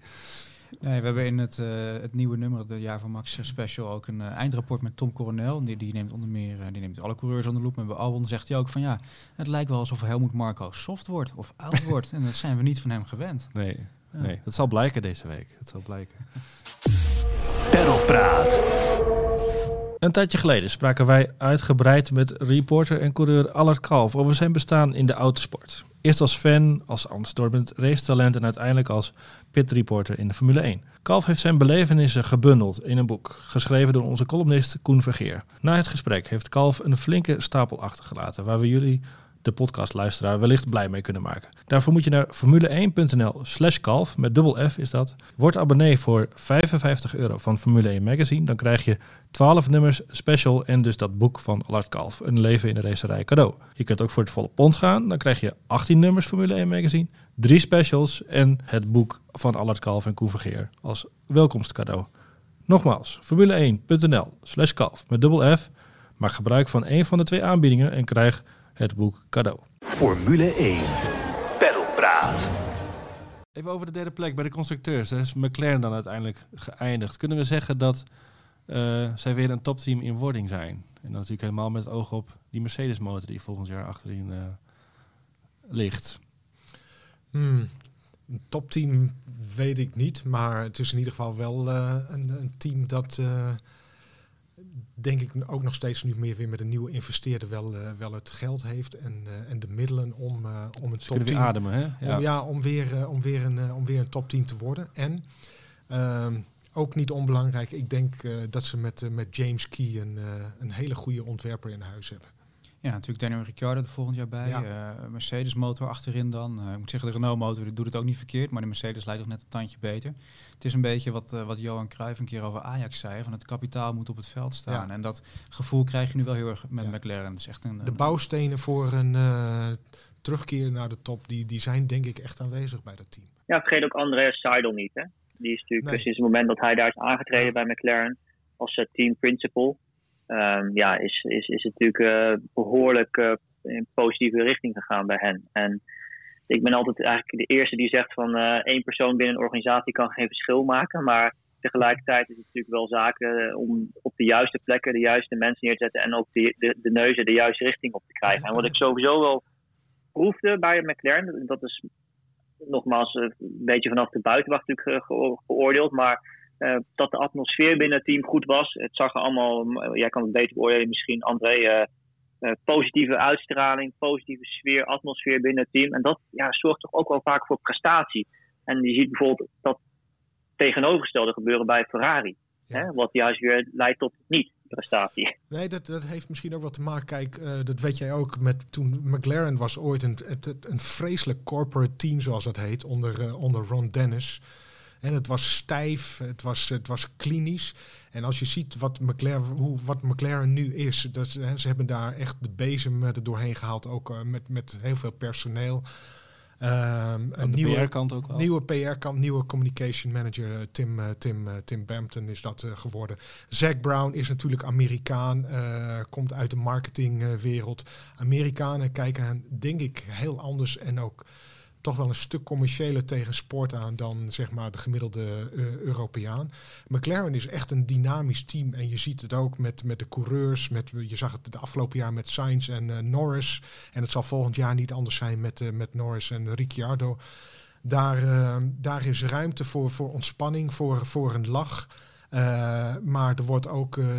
Nee, we hebben in het nieuwe nummer, het Jaar van Max Special, ook een eindrapport met Tom Coronel. Die neemt onder meer alle coureurs onder de loep. En bij Albon zegt hij ook van het lijkt wel alsof Helmut Marko soft wordt of oud wordt. En dat zijn we niet van hem gewend. Nee. Ja. Nee, dat zal blijken deze week. Dat zal blijken. Peddopraat. Een tijdje geleden spraken wij uitgebreid met reporter en coureur Allard Kalf over zijn bestaan in de autosport. Eerst als fan, als aanstormend racetalent en uiteindelijk als pitreporter in de Formule 1. Kalf heeft zijn belevenissen gebundeld in een boek, geschreven door onze columnist Koen Vergeer. Na het gesprek heeft Kalf een flinke stapel achtergelaten waar we jullie, de podcastluisteraar, wellicht blij mee kunnen maken. Daarvoor moet je naar formule1.nl/kalf, met dubbel F is dat. Word abonnee voor €55 van Formule 1 Magazine. Dan krijg je 12 nummers special en dus dat boek van Allard Kalf, Een leven in de racerij, cadeau. Je kunt ook voor het volle pond gaan. Dan krijg je 18 nummers Formule 1 Magazine, 3 specials en het boek van Allard Kalf en Koen Vergeer als welkomstcadeau. Nogmaals, formule1.nl/kalf, met dubbel F. Maak gebruik van een van de 2 aanbiedingen en krijg het boek cadeau. Formule 1. Peddopraat. Even over de derde plek bij de constructeurs. Daar is McLaren dan uiteindelijk geëindigd. Kunnen we zeggen dat zij weer een topteam in wording zijn? En dan natuurlijk helemaal met het oog op die Mercedes motor die volgend jaar achterin ligt. Een topteam weet ik niet. Maar het is in ieder geval wel een team dat denk ik ook nog steeds nu meer weer met een nieuwe investeerder wel het geld heeft en de middelen om een topteam. Kunnen weer ademen, hè? Ja. Om weer een topteam te worden. En ook niet onbelangrijk, ik denk dat ze met James Key een hele goede ontwerper in huis hebben. Ja, natuurlijk Daniel Ricciardo er volgend jaar bij. Ja. Mercedes motor achterin dan. Ik moet zeggen, de Renault motor doet het ook niet verkeerd. Maar de Mercedes lijkt nog net een tandje beter. Het is een beetje wat Johan Cruijff een keer over Ajax zei. Van het kapitaal moet op het veld staan. Ja. En dat gevoel krijg je nu wel heel erg met McLaren. Het is echt de bouwstenen voor een terugkeer naar de top, die zijn denk ik echt aanwezig bij dat team. Ja, vergeet ook André Seidl niet, hè? Die is natuurlijk sinds het moment dat hij daar is aangetreden bij McLaren als team principal. Is het natuurlijk behoorlijk in positieve richting gegaan bij hen. En ik ben altijd eigenlijk de eerste die zegt van één persoon binnen een organisatie kan geen verschil maken. Maar tegelijkertijd is het natuurlijk wel zaken om op de juiste plekken de juiste mensen neer te zetten. En ook de neuzen de juiste richting op te krijgen. En wat ik sowieso wel proefde bij McLaren, dat is nogmaals een beetje vanaf de buitenwacht natuurlijk geoordeeld. Maar dat de atmosfeer binnen het team goed was. Het zag er allemaal, jij kan het beter beoordelen misschien André, positieve uitstraling, positieve sfeer, atmosfeer binnen het team. En dat zorgt toch ook wel vaak voor prestatie. En je ziet bijvoorbeeld dat tegenovergestelde gebeuren bij Ferrari. Ja. Hè? Wat juist weer leidt tot niet prestatie. Nee, dat heeft misschien ook wat te maken. Kijk, dat weet jij ook. Toen McLaren was ooit een vreselijk corporate team, zoals dat heet, onder Ron Dennis. En het was stijf, het was klinisch. En als je ziet wat McLaren nu is, ze hebben daar echt de bezem er doorheen gehaald, ook met heel veel personeel. Een nieuwe PR-kant ook wel. Nieuwe PR-kant, nieuwe communication manager Tim Bampton is dat geworden. Zac Brown is natuurlijk Amerikaan, komt uit de marketingwereld. Amerikanen kijken denk ik heel anders en ook toch wel een stuk commerciëler tegen sport aan dan zeg maar de gemiddelde Europeaan. McLaren is echt een dynamisch team en je ziet het ook met de coureurs. Je zag het de afgelopen jaar met Sainz en Norris. En het zal volgend jaar niet anders zijn met Norris en Ricciardo. Daar is ruimte voor ontspanning, voor een lach. Maar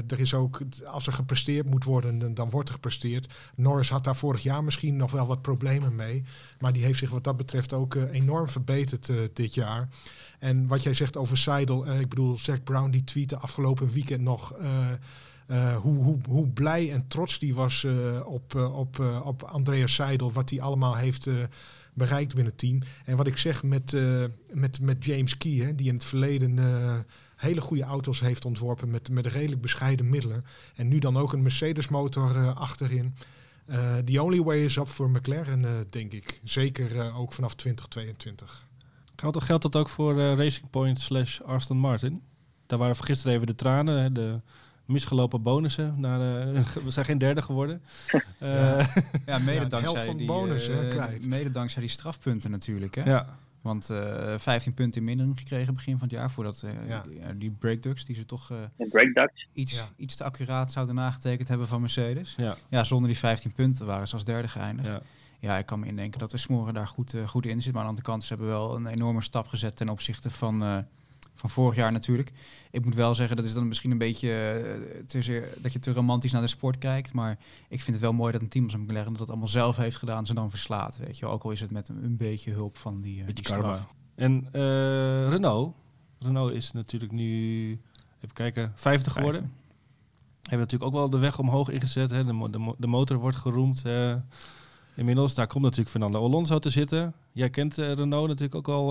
er is ook, als er gepresteerd moet worden, dan wordt er gepresteerd. Norris had daar vorig jaar misschien nog wel wat problemen mee. Maar die heeft zich wat dat betreft ook enorm verbeterd dit jaar. En wat jij zegt over Seidl, ik bedoel, Zac Brown die tweette afgelopen weekend nog hoe blij en trots die was op Andreas Seidl, wat hij allemaal heeft bereikt binnen het team. En wat ik zeg met James Key, hè, die in het verleden hele goede auto's heeft ontworpen met redelijk bescheiden middelen. En nu dan ook een Mercedes motor achterin. The only way is up voor McLaren, denk ik. Zeker ook vanaf 2022. Geldt dat ook voor Racing Point / Aston Martin? Daar waren gisteren even de tranen, hè, de misgelopen bonussen. We zijn geen derde geworden. Mede dankzij die strafpunten natuurlijk, hè? Ja. Want 15 punten in mindering gekregen begin van het jaar voordat die breakducts die ze toch iets te accuraat zouden nagetekend hebben van Mercedes. Ja. Ja, zonder die 15 punten waren ze als derde geëindigd. Ja. Ja, ik kan me indenken dat de smoren daar goed in zit. Maar aan de andere kant, ze hebben wel een enorme stap gezet ten opzichte van vorig jaar natuurlijk. Ik moet wel zeggen, dat is dan misschien een beetje dat je te romantisch naar de sport kijkt. Maar ik vind het wel mooi dat een team als McLaren dat allemaal zelf heeft gedaan, ze dan verslaat. Weet je, ook al is het met een beetje hulp van die straf. En Renault. Renault is natuurlijk nu, even kijken, 50 geworden. Hebben natuurlijk ook wel de weg omhoog ingezet. Hè? De motor wordt geroemd. Inmiddels, daar komt natuurlijk Fernando Alonso te zitten. Jij kent Renault natuurlijk ook al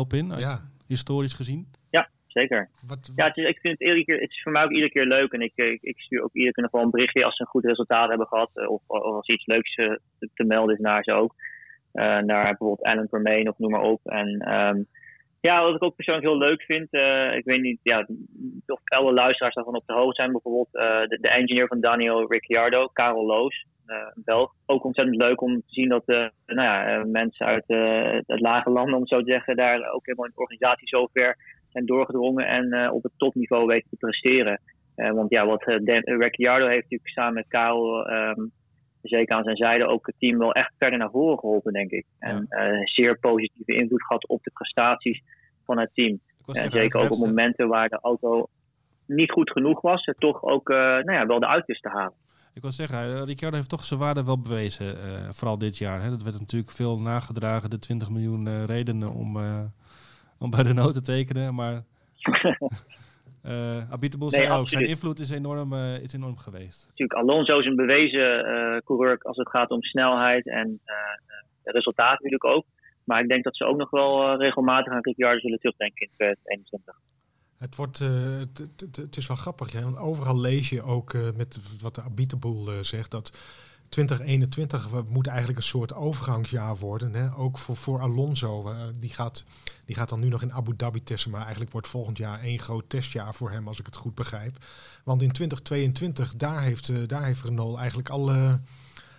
op in. Ja. Historisch gezien? Ja, zeker. Ja, het is voor mij ook iedere keer leuk. En ik stuur ook iedere keer nog wel een berichtje als ze een goed resultaat hebben gehad. Of als iets leuks te melden is naar ze ook. Naar bijvoorbeeld Alan Permain of noem maar op. En wat ik ook persoonlijk heel leuk vind. Ik weet niet of alle luisteraars daarvan op de hoogte zijn. Bijvoorbeeld de engineer van Daniel Ricciardo, Karel Loos. Belg. Ook ontzettend leuk om te zien dat mensen uit het lage land, om het zo te zeggen, daar ook helemaal in de organisatie zover zijn doorgedrongen en op het topniveau weten te presteren. Ricciardo heeft natuurlijk samen met Karel, zeker aan zijn zijde, ook het team wel echt verder naar voren geholpen, denk ik. En zeer positieve invloed gehad op de prestaties van het team. En zeker ook op momenten waar de auto niet goed genoeg was, er toch ook wel de uitjes te halen. Ik wil zeggen, Ricciardo heeft toch zijn waarde wel bewezen, vooral dit jaar. Hè. Dat werd natuurlijk veel nagedragen, de 20 miljoen redenen om bij Renault te tekenen. Maar Abiteboul zei ook, zijn invloed is enorm geweest. Natuurlijk, Alonso is een bewezen coureur als het gaat om snelheid en resultaten natuurlijk ook. Maar ik denk dat ze ook nog wel regelmatig aan Ricciardo zullen terugdenken in 2021. Het is wel grappig, hè? Want overal lees je ook met wat de Abiteboul zegt, dat 2021 moet eigenlijk een soort overgangsjaar worden. Hè? Ook voor Alonso. Die gaat dan nu nog in Abu Dhabi testen. Maar eigenlijk wordt volgend jaar één groot testjaar voor hem, als ik het goed begrijp. Want in 2022, daar heeft Renault eigenlijk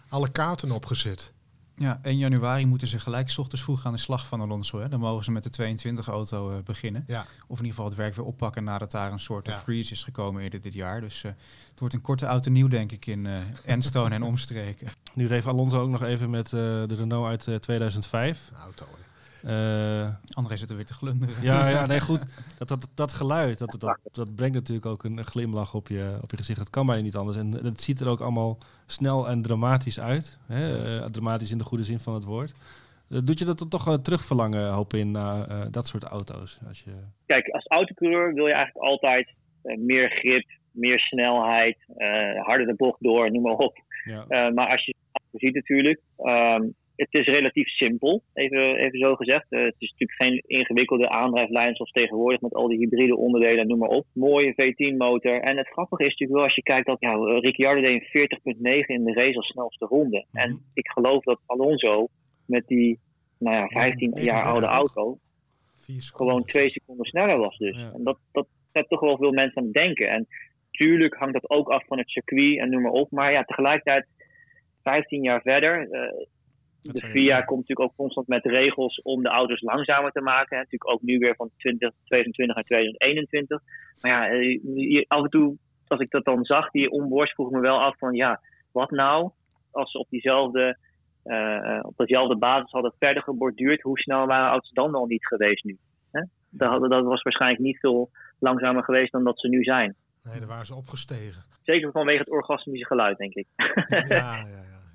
alle kaarten op gezet. Ja, 1 januari moeten ze gelijk 's ochtends vroeg aan de slag van Alonso. Hè? Dan mogen ze met de 22-auto beginnen. Ja. Of in ieder geval het werk weer oppakken nadat daar een soort freeze is gekomen eerder dit jaar. Dus het wordt een korte auto nieuw, denk ik, in Enstone en omstreken. Nu reed Alonso ook nog even met de Renault uit 2005. Auto, hè. André zit er weer te glunderen. Ja, nee, goed. Dat geluid, dat brengt natuurlijk ook een glimlach op je gezicht. Dat kan bijna niet anders. En dat ziet er ook allemaal snel en dramatisch uit. Hè? Dramatisch in de goede zin van het woord. Doet je dat dan toch terugverlangen, Ho-Pin, naar dat soort auto's? Kijk, als autocoureur wil je eigenlijk altijd meer grip, meer snelheid, harder de bocht door, noem maar op. Ja. Maar als je het ziet natuurlijk... Het is relatief simpel, even zo gezegd. Het is natuurlijk geen ingewikkelde aandrijflijn zoals tegenwoordig met al die hybride onderdelen, noem maar op. Mooie V10-motor. En het grappige is natuurlijk wel als je kijkt dat Ricciardo deed een 40,9 in de race als snelste ronde. En ik geloof dat Alonso met die 15 jaar oude auto gewoon 2 seconden sneller was. Dus. Ja. En dat zet toch wel veel mensen aan het denken. En tuurlijk hangt dat ook af van het circuit en noem maar op. Maar ja, tegelijkertijd 15 jaar verder... De FIA komt natuurlijk ook constant met regels om de auto's langzamer te maken. Hè. Natuurlijk ook nu weer van 2022 naar 2021. Maar af en toe, als ik dat dan zag, die onboards, vroeg ik me wel af van wat nou als ze op dezelfde basis hadden verder geborduurd, hoe snel waren auto's dan al niet geweest nu? Hè? Dat was waarschijnlijk niet veel langzamer geweest dan dat ze nu zijn. Nee, daar waren ze opgestegen. Zeker vanwege het orgasmische geluid, denk ik. Ja.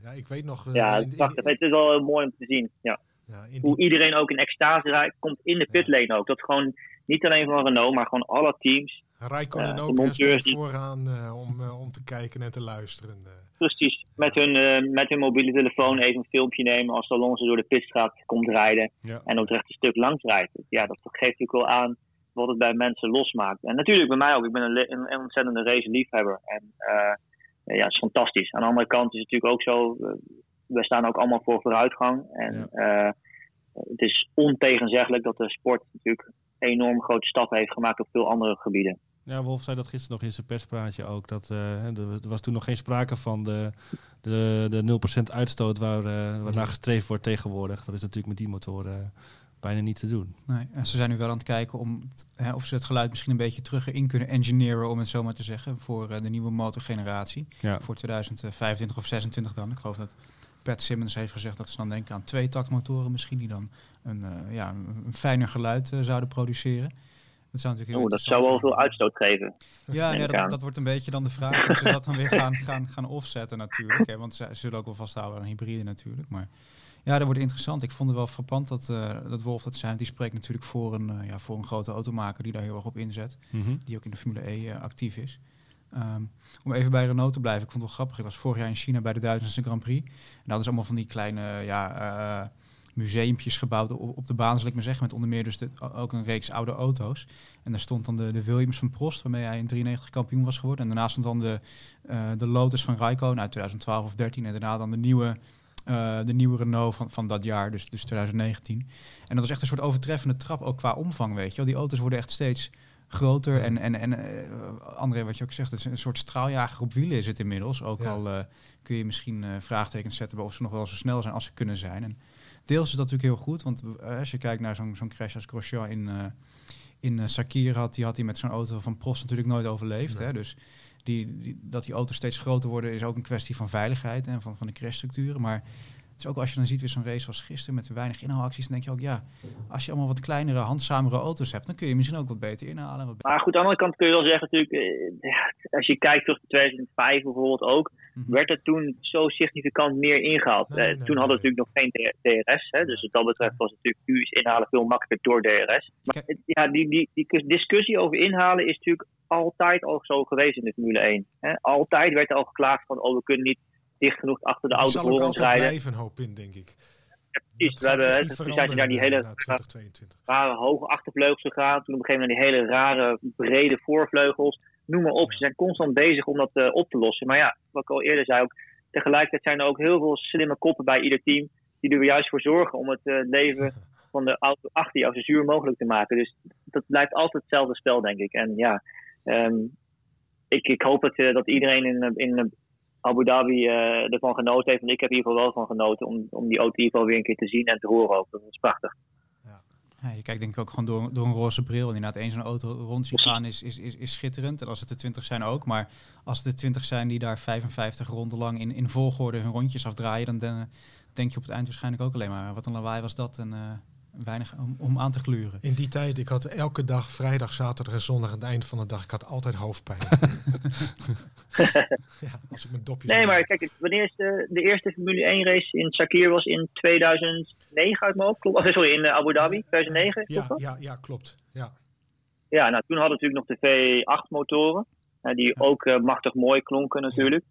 Ja, ik weet nog... Het is wel mooi om te zien. Ja. Hoe iedereen ook in extase komt in de pitlane ook. Dat gewoon niet alleen van Renault, maar gewoon alle teams. Rijkonen ook monteurs vooraan om te kijken en te luisteren. Precies. Ja. Met hun mobiele telefoon even een filmpje nemen als Alonso door de pitstraat komt rijden. Ja. En op het rechte stuk langs rijdt. Ja, dat geeft natuurlijk wel aan wat het bij mensen losmaakt. En natuurlijk bij mij ook. Ik ben een ontzettende race-liefhebber. En... ja, het is fantastisch. Aan de andere kant is het natuurlijk ook zo... we staan ook allemaal voor vooruitgang. En het is ontegenzeggelijk dat de sport natuurlijk... enorm grote stappen heeft gemaakt op veel andere gebieden. Ja, Wolff zei dat gisteren nog in zijn perspraatje ook. Dat, er was toen nog geen sprake van de 0% uitstoot... waarnaar gestreefd wordt tegenwoordig. Dat is natuurlijk met die motoren... bijna niet te doen. Nee, en ze zijn nu wel aan het kijken of ze het geluid misschien een beetje terug in kunnen engineeren, om het zo maar te zeggen, voor de nieuwe motorgeneratie. Ja. Voor 2025 of 2026 dan. Ik geloof dat Pat Simmons heeft gezegd dat ze dan denken aan 2-taktmotoren misschien, die dan een fijner geluid zouden produceren. Dat zou natuurlijk heel dat zou wel veel uitstoot geven. Ja, dat wordt een beetje dan de vraag of ze dat dan weer gaan offsetten natuurlijk. Hè, want ze zullen ook wel vasthouden aan hybride natuurlijk, maar... Ja, dat wordt interessant. Ik vond het wel frappant dat Wolff dat zei. Die spreekt natuurlijk voor een grote automaker die daar heel erg op inzet. Mm-hmm. Die ook in de Formule E actief is. Om even bij Renault te blijven. Ik vond het wel grappig. Ik was vorig jaar in China bij de 1000ste Grand Prix. En daar hadden ze allemaal van die kleine museumpjes gebouwd op de baan, zal ik maar zeggen. Met onder meer dus ook een reeks oude auto's. En daar stond dan de Williams van Prost, waarmee hij in 93 kampioen was geworden. En daarnaast stond dan de Lotus van Räikkönen uit 2012 of 2013. En daarna dan de nieuwe Renault van dat jaar, dus 2019. En dat is echt een soort overtreffende trap, ook qua omvang, weet je wel. Die auto's worden echt steeds groter. En André, wat je ook zegt, het is een soort straaljager op wielen is het inmiddels. Ook al kun je misschien vraagtekens zetten bij of ze nog wel zo snel zijn als ze kunnen zijn. En deels is dat natuurlijk heel goed, want als je kijkt naar zo'n crash als Grosjean in Sakir had hij met zo'n auto van Prost natuurlijk nooit overleefd. Nee. Hè? Dus dat die auto's steeds groter worden is ook een kwestie van veiligheid en van de crashstructuren. Maar het is ook, als je dan ziet weer zo'n race als gisteren met weinig inhaalacties, dan denk je ook, als je allemaal wat kleinere, handzamere auto's hebt, dan kun je misschien ook wat beter inhalen. Maar goed, aan de andere kant kun je wel zeggen natuurlijk, als je kijkt terug naar 2005 bijvoorbeeld ook, werd er toen zo significant meer ingehaald. Toen hadden we natuurlijk nog geen DRS, hè, dus wat dat betreft was het natuurlijk nu is inhalen veel makkelijker door DRS. Maar die discussie over inhalen is natuurlijk altijd al zo geweest in de Formule 1. Hè? Altijd werd er al geklaagd van, we kunnen niet dicht genoeg achter de auto voor ons rijden. Er blijven een hoop in, denk ik. Ja, precies. We zijn naar die hele rare hoge achtervleugels gegaan. Toen op een gegeven moment naar die hele rare brede voorvleugels. Noem maar op. Ja. Ze zijn constant bezig om dat op te lossen. Maar wat ik al eerder zei ook, Tegelijkertijd zijn er ook heel veel slimme koppen bij ieder team die er juist voor zorgen om het leven van de auto achter jou zo zuur mogelijk te maken. Dus dat blijft altijd hetzelfde spel, denk ik. En ja, ik hoop dat iedereen in Abu Dhabi ervan genoten heeft. En ik heb in ieder geval wel van genoten om die auto in ieder geval weer een keer te zien en te horen ook. Dat is prachtig. Ja, je kijkt denk ik ook gewoon door een roze bril. Inderdaad, één zo'n auto rond zien gaan is schitterend. En als het er 20 zijn ook. Maar als het er 20 zijn die daar 55 ronden lang in volgorde hun rondjes afdraaien, dan denk je op het eind waarschijnlijk ook alleen maar wat een lawaai was dat en weinig om aan te gluren. In die tijd, ik had elke dag, vrijdag, zaterdag en zondag aan het eind van de dag, ik had altijd hoofdpijn. Ja, als ik mijn dopjes... Nee, maar kijk, wanneer is de eerste Formule 1 race in Sakir was in 2009 uit mijn hoofd? Klopt. Sorry, in Abu Dhabi, 2009. Ja, klopt. Ja, nou toen hadden we natuurlijk nog de V8 motoren. Die ook machtig mooi klonken natuurlijk.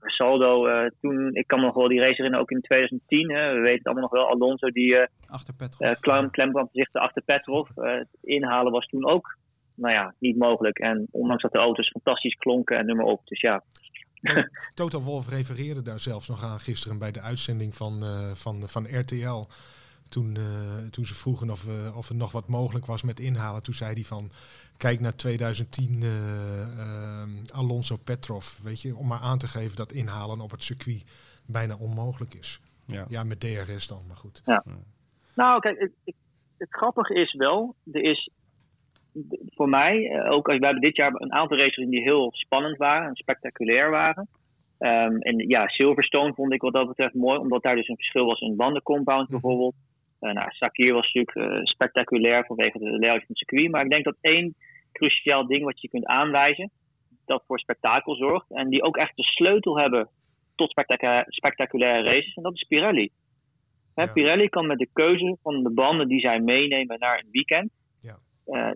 Saldo, toen, ik kan me nog wel die race herinneren, ook in 2010. We weten het allemaal nog wel, Alonso die klem kwam achter Petrov. Het inhalen was toen ook, nou ja, niet mogelijk. En ondanks dat de auto's fantastisch klonken en noem maar op. Dus ja. Toto Wolff refereerde daar zelfs nog aan gisteren bij de uitzending van RTL. Toen ze vroegen of er nog wat mogelijk was met inhalen, toen zei hij van: kijk naar 2010 Alonso Petrov, weet je, om maar aan te geven dat inhalen op het circuit bijna onmogelijk is. Ja met DRS dan, maar goed. Ja. Nou, kijk, het grappige is wel, er is voor mij, ook als we hebben dit jaar een aantal races die heel spannend waren en spectaculair waren. En ja, Silverstone vond ik wat dat betreft mooi, omdat daar dus een verschil was in bandencompound bijvoorbeeld. Sakir was natuurlijk spectaculair vanwege de layout van het circuit. Maar ik denk dat één cruciaal ding wat je kunt aanwijzen, dat voor spektakel zorgt. En die ook echt de sleutel hebben tot spectaculaire races. En dat is Pirelli. Ja. Pirelli kan met de keuze van de banden die zij meenemen naar een weekend,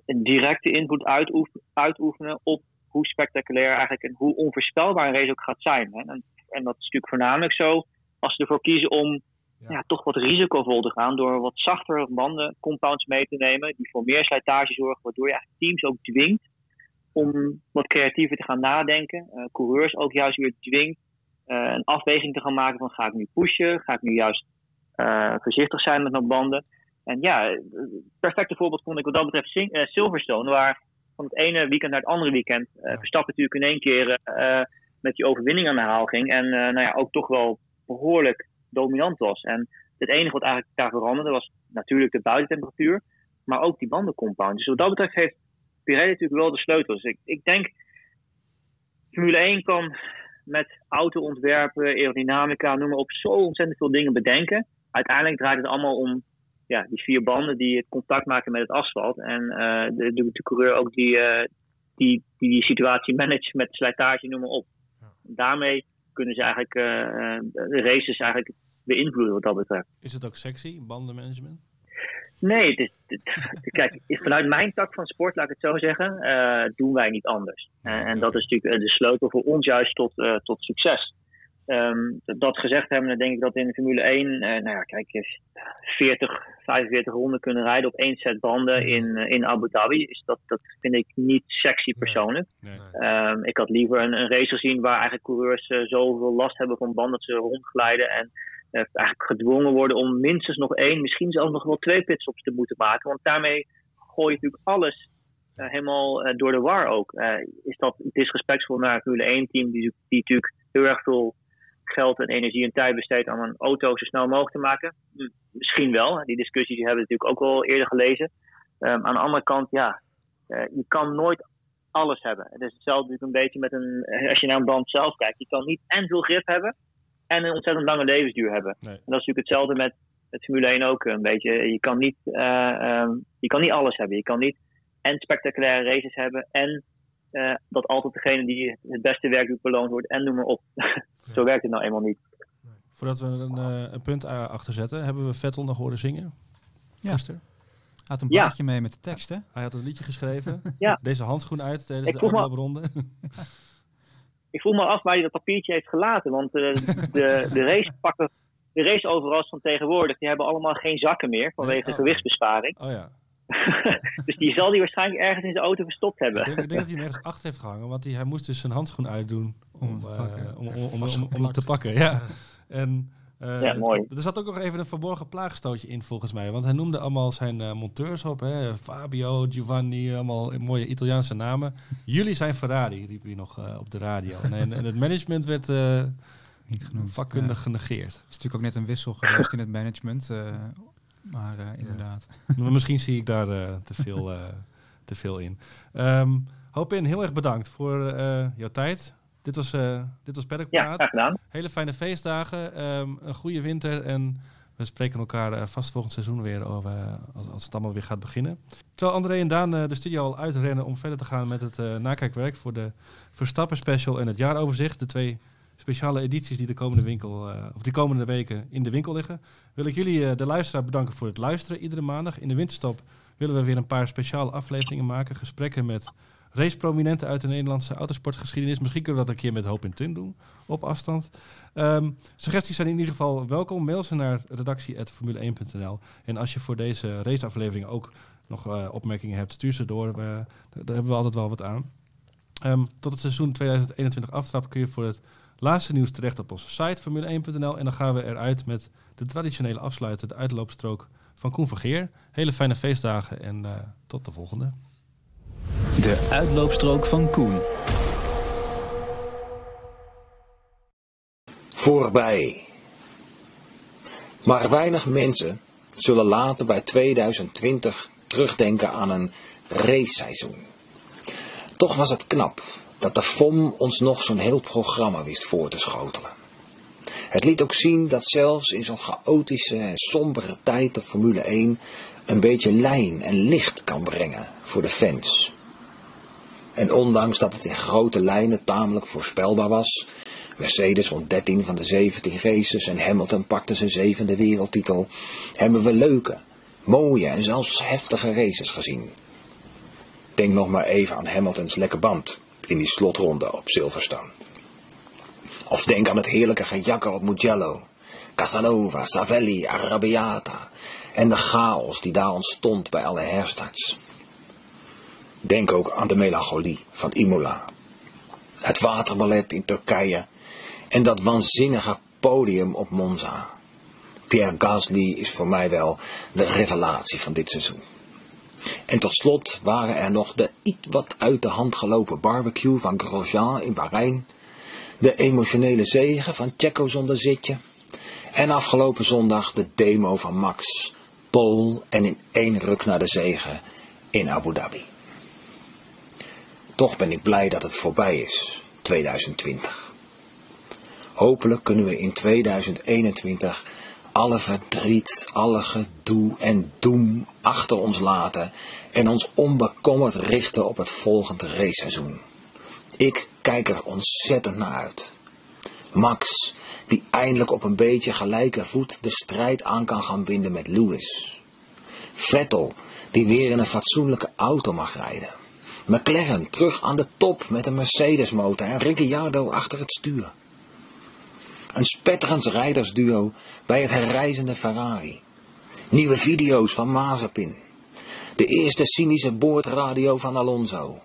een directe input uitoefenen op hoe spectaculair eigenlijk en hoe onvoorspelbaar een race ook gaat zijn. Hè? En dat is natuurlijk voornamelijk zo als ze ervoor kiezen om toch wat risicovol te gaan door wat zachtere banden, compounds mee te nemen, die voor meer slijtage zorgen, waardoor je eigenlijk teams ook dwingt om wat creatiever te gaan nadenken. Coureurs ook juist weer dwingt een afweging te gaan maken van: ga ik nu pushen? Ga ik nu juist voorzichtig zijn met mijn banden? En ja, perfecte voorbeeld vond ik wat dat betreft Silverstone, waar van het ene weekend naar het andere weekend Verstappen natuurlijk in één keer met die overwinning aan de haal ging. En ook toch wel behoorlijk dominant was. En het enige wat eigenlijk daar veranderde was natuurlijk de buitentemperatuur, maar ook die bandencompound. Dus wat dat betreft heeft Pirelli natuurlijk wel de sleutels. Ik denk, Formule 1 kan met autoontwerpen, aerodynamica, noem maar op, zo ontzettend veel dingen bedenken. Uiteindelijk draait het allemaal om die vier banden die het contact maken met het asfalt. En de coureur ook die situatie managt met slijtage, noem maar op. Daarmee kunnen ze eigenlijk de races eigenlijk beïnvloeden wat dat betreft. Is het ook sexy, bandenmanagement? Nee, kijk, vanuit mijn tak van sport, laat ik het zo zeggen, doen wij niet anders. En dat is natuurlijk de sleutel voor ons juist tot succes. Dat gezegd hebben, dan denk ik dat in de Formule 1, 40, 45 ronden kunnen rijden op één set banden in Abu Dhabi. Dus dat vind ik niet sexy persoonlijk. Nee. Ik had liever een race gezien waar eigenlijk coureurs zoveel last hebben van banden dat ze rondglijden en eigenlijk gedwongen worden om minstens nog één, misschien zelfs nog wel twee pitstops te moeten maken. Want daarmee gooi je natuurlijk alles helemaal door de war ook. Is dat disrespectvol naar het Formule 1-team die natuurlijk heel erg veel geld en energie en tijd besteedt om een auto zo snel mogelijk te maken? Misschien wel. Die discussies hebben we natuurlijk ook al eerder gelezen. Aan de andere kant, je kan nooit alles hebben. Het is hetzelfde natuurlijk een beetje met als je naar een band zelf kijkt. Je kan niet en veel grip hebben en een ontzettend lange levensduur hebben. Nee. En dat is natuurlijk hetzelfde met het Formule 1 ook een beetje. Je kan niet alles hebben. Je kan niet en spectaculaire races hebben en dat altijd degene die het beste werk doet beloond wordt en noem maar op. Zo werkt het nou eenmaal niet. Nee. Voordat we een punt achter zetten, hebben we Vettel nog horen zingen? Ja. Gisteren. Hij had een plaatje mee met de tekst, hè? Hij had een liedje geschreven. Deze handschoen uit tijdens de uitloopronde. Ik voel me af waar hij dat papiertje heeft gelaten, want de raceoverals van tegenwoordig, die hebben allemaal geen zakken meer vanwege de gewichtsbesparing. Oh ja. Dus die zal die waarschijnlijk ergens in zijn auto verstopt hebben. Ik denk dat hij hem ergens achter heeft gehangen, want hij moest dus zijn handschoen uitdoen om het te pakken. Ja. En, ja, mooi. Er zat ook nog even een verborgen plaagstootje in volgens mij, want hij noemde allemaal zijn monteurs op, hè? Fabio, Giovanni, allemaal mooie Italiaanse namen. Jullie zijn Ferrari, riep hij nog op de radio. En het management werd... niet genoemd. Vakkundig genegeerd. Er is natuurlijk ook net een wissel geweest in het management. Inderdaad. Maar misschien zie ik daar te veel in. Ho-Pin, heel erg bedankt voor jouw tijd. Dit was Peddopraat. Ja, gedaan. Hele fijne feestdagen. Een goede winter. En we spreken elkaar vast volgend seizoen weer als het allemaal weer gaat beginnen. Terwijl André en Daan de studio al uitrennen om verder te gaan met het nakijkwerk voor de Verstappen special en het jaaroverzicht. De twee speciale edities die de komende weken in de winkel liggen. Wil ik jullie, de luisteraar, bedanken voor het luisteren iedere maandag. In de winterstop willen we weer een paar speciale afleveringen maken. Gesprekken met raceprominenten uit de Nederlandse autosportgeschiedenis. Misschien kunnen we dat een keer met Ho-Pin Tung doen, op afstand. Suggesties zijn in ieder geval welkom. Mail ze naar redactie@formule1.nl. En als je voor deze raceaflevering ook nog opmerkingen hebt, stuur ze door. Daar hebben we altijd wel wat aan. Tot het seizoen 2021 aftrap kun je voor het laatste nieuws terecht op onze site formule1.nl. En dan gaan we eruit met de traditionele afsluiter, de uitloopstrook van Koen Vergeer. Hele fijne feestdagen en tot de volgende. De uitloopstrook van Koen. Voorbij. Maar weinig mensen zullen later bij 2020 terugdenken aan een raceseizoen. Toch was het knap dat de FOM ons nog zo'n heel programma wist voor te schotelen. Het liet ook zien dat zelfs in zo'n chaotische en sombere tijd de Formule 1 een beetje lijn en licht kan brengen voor de fans. En ondanks dat het in grote lijnen tamelijk voorspelbaar was, Mercedes won 13 van de 17 races en Hamilton pakte zijn 7e wereldtitel, hebben we leuke, mooie en zelfs heftige races gezien. Denk nog maar even aan Hamiltons lekke band in die slotronde op Silverstone. Of denk aan het heerlijke gejakker op Mugello, Casanova, Savelli, Arrabbiata en de chaos die daar ontstond bij alle herstarts. Denk ook aan de melancholie van Imola, het waterballet in Turkije en dat waanzinnige podium op Monza. Pierre Gasly is voor mij wel de revelatie van dit seizoen. En tot slot waren er nog de iets wat uit de hand gelopen barbecue van Grosjean in Bahrein, de emotionele zege van Checo zonder zitje en afgelopen zondag de demo van Max, pole en in één ruk naar de zege in Abu Dhabi. Toch ben ik blij dat het voorbij is, 2020. Hopelijk kunnen we in 2021... alle verdriet, alle gedoe en doem achter ons laten en ons onbekommerd richten op het volgende raceseizoen. Ik kijk er ontzettend naar uit. Max, die eindelijk op een beetje gelijke voet de strijd aan kan gaan binden met Lewis. Vettel, die weer in een fatsoenlijke auto mag rijden. McLaren terug aan de top met een Mercedes motor en Ricciardo achter het stuur. Een spetterend rijdersduo bij het herrijzende Ferrari. Nieuwe video's van Mazepin. De eerste cynische boordradio van Alonso.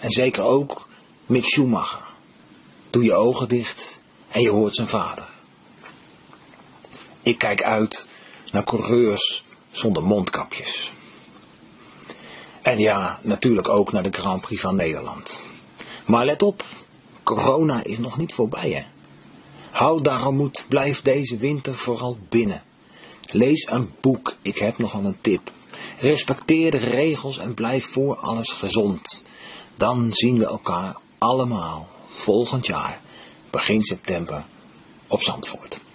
En zeker ook Mick Schumacher. Doe je ogen dicht en je hoort zijn vader. Ik kijk uit naar coureurs zonder mondkapjes. En ja, natuurlijk ook naar de Grand Prix van Nederland. Maar let op, corona is nog niet voorbij, hè. Houd daarom moed, blijf deze winter vooral binnen. Lees een boek, ik heb nogal een tip. Respecteer de regels en blijf voor alles gezond. Dan zien we elkaar allemaal volgend jaar, begin september, op Zandvoort.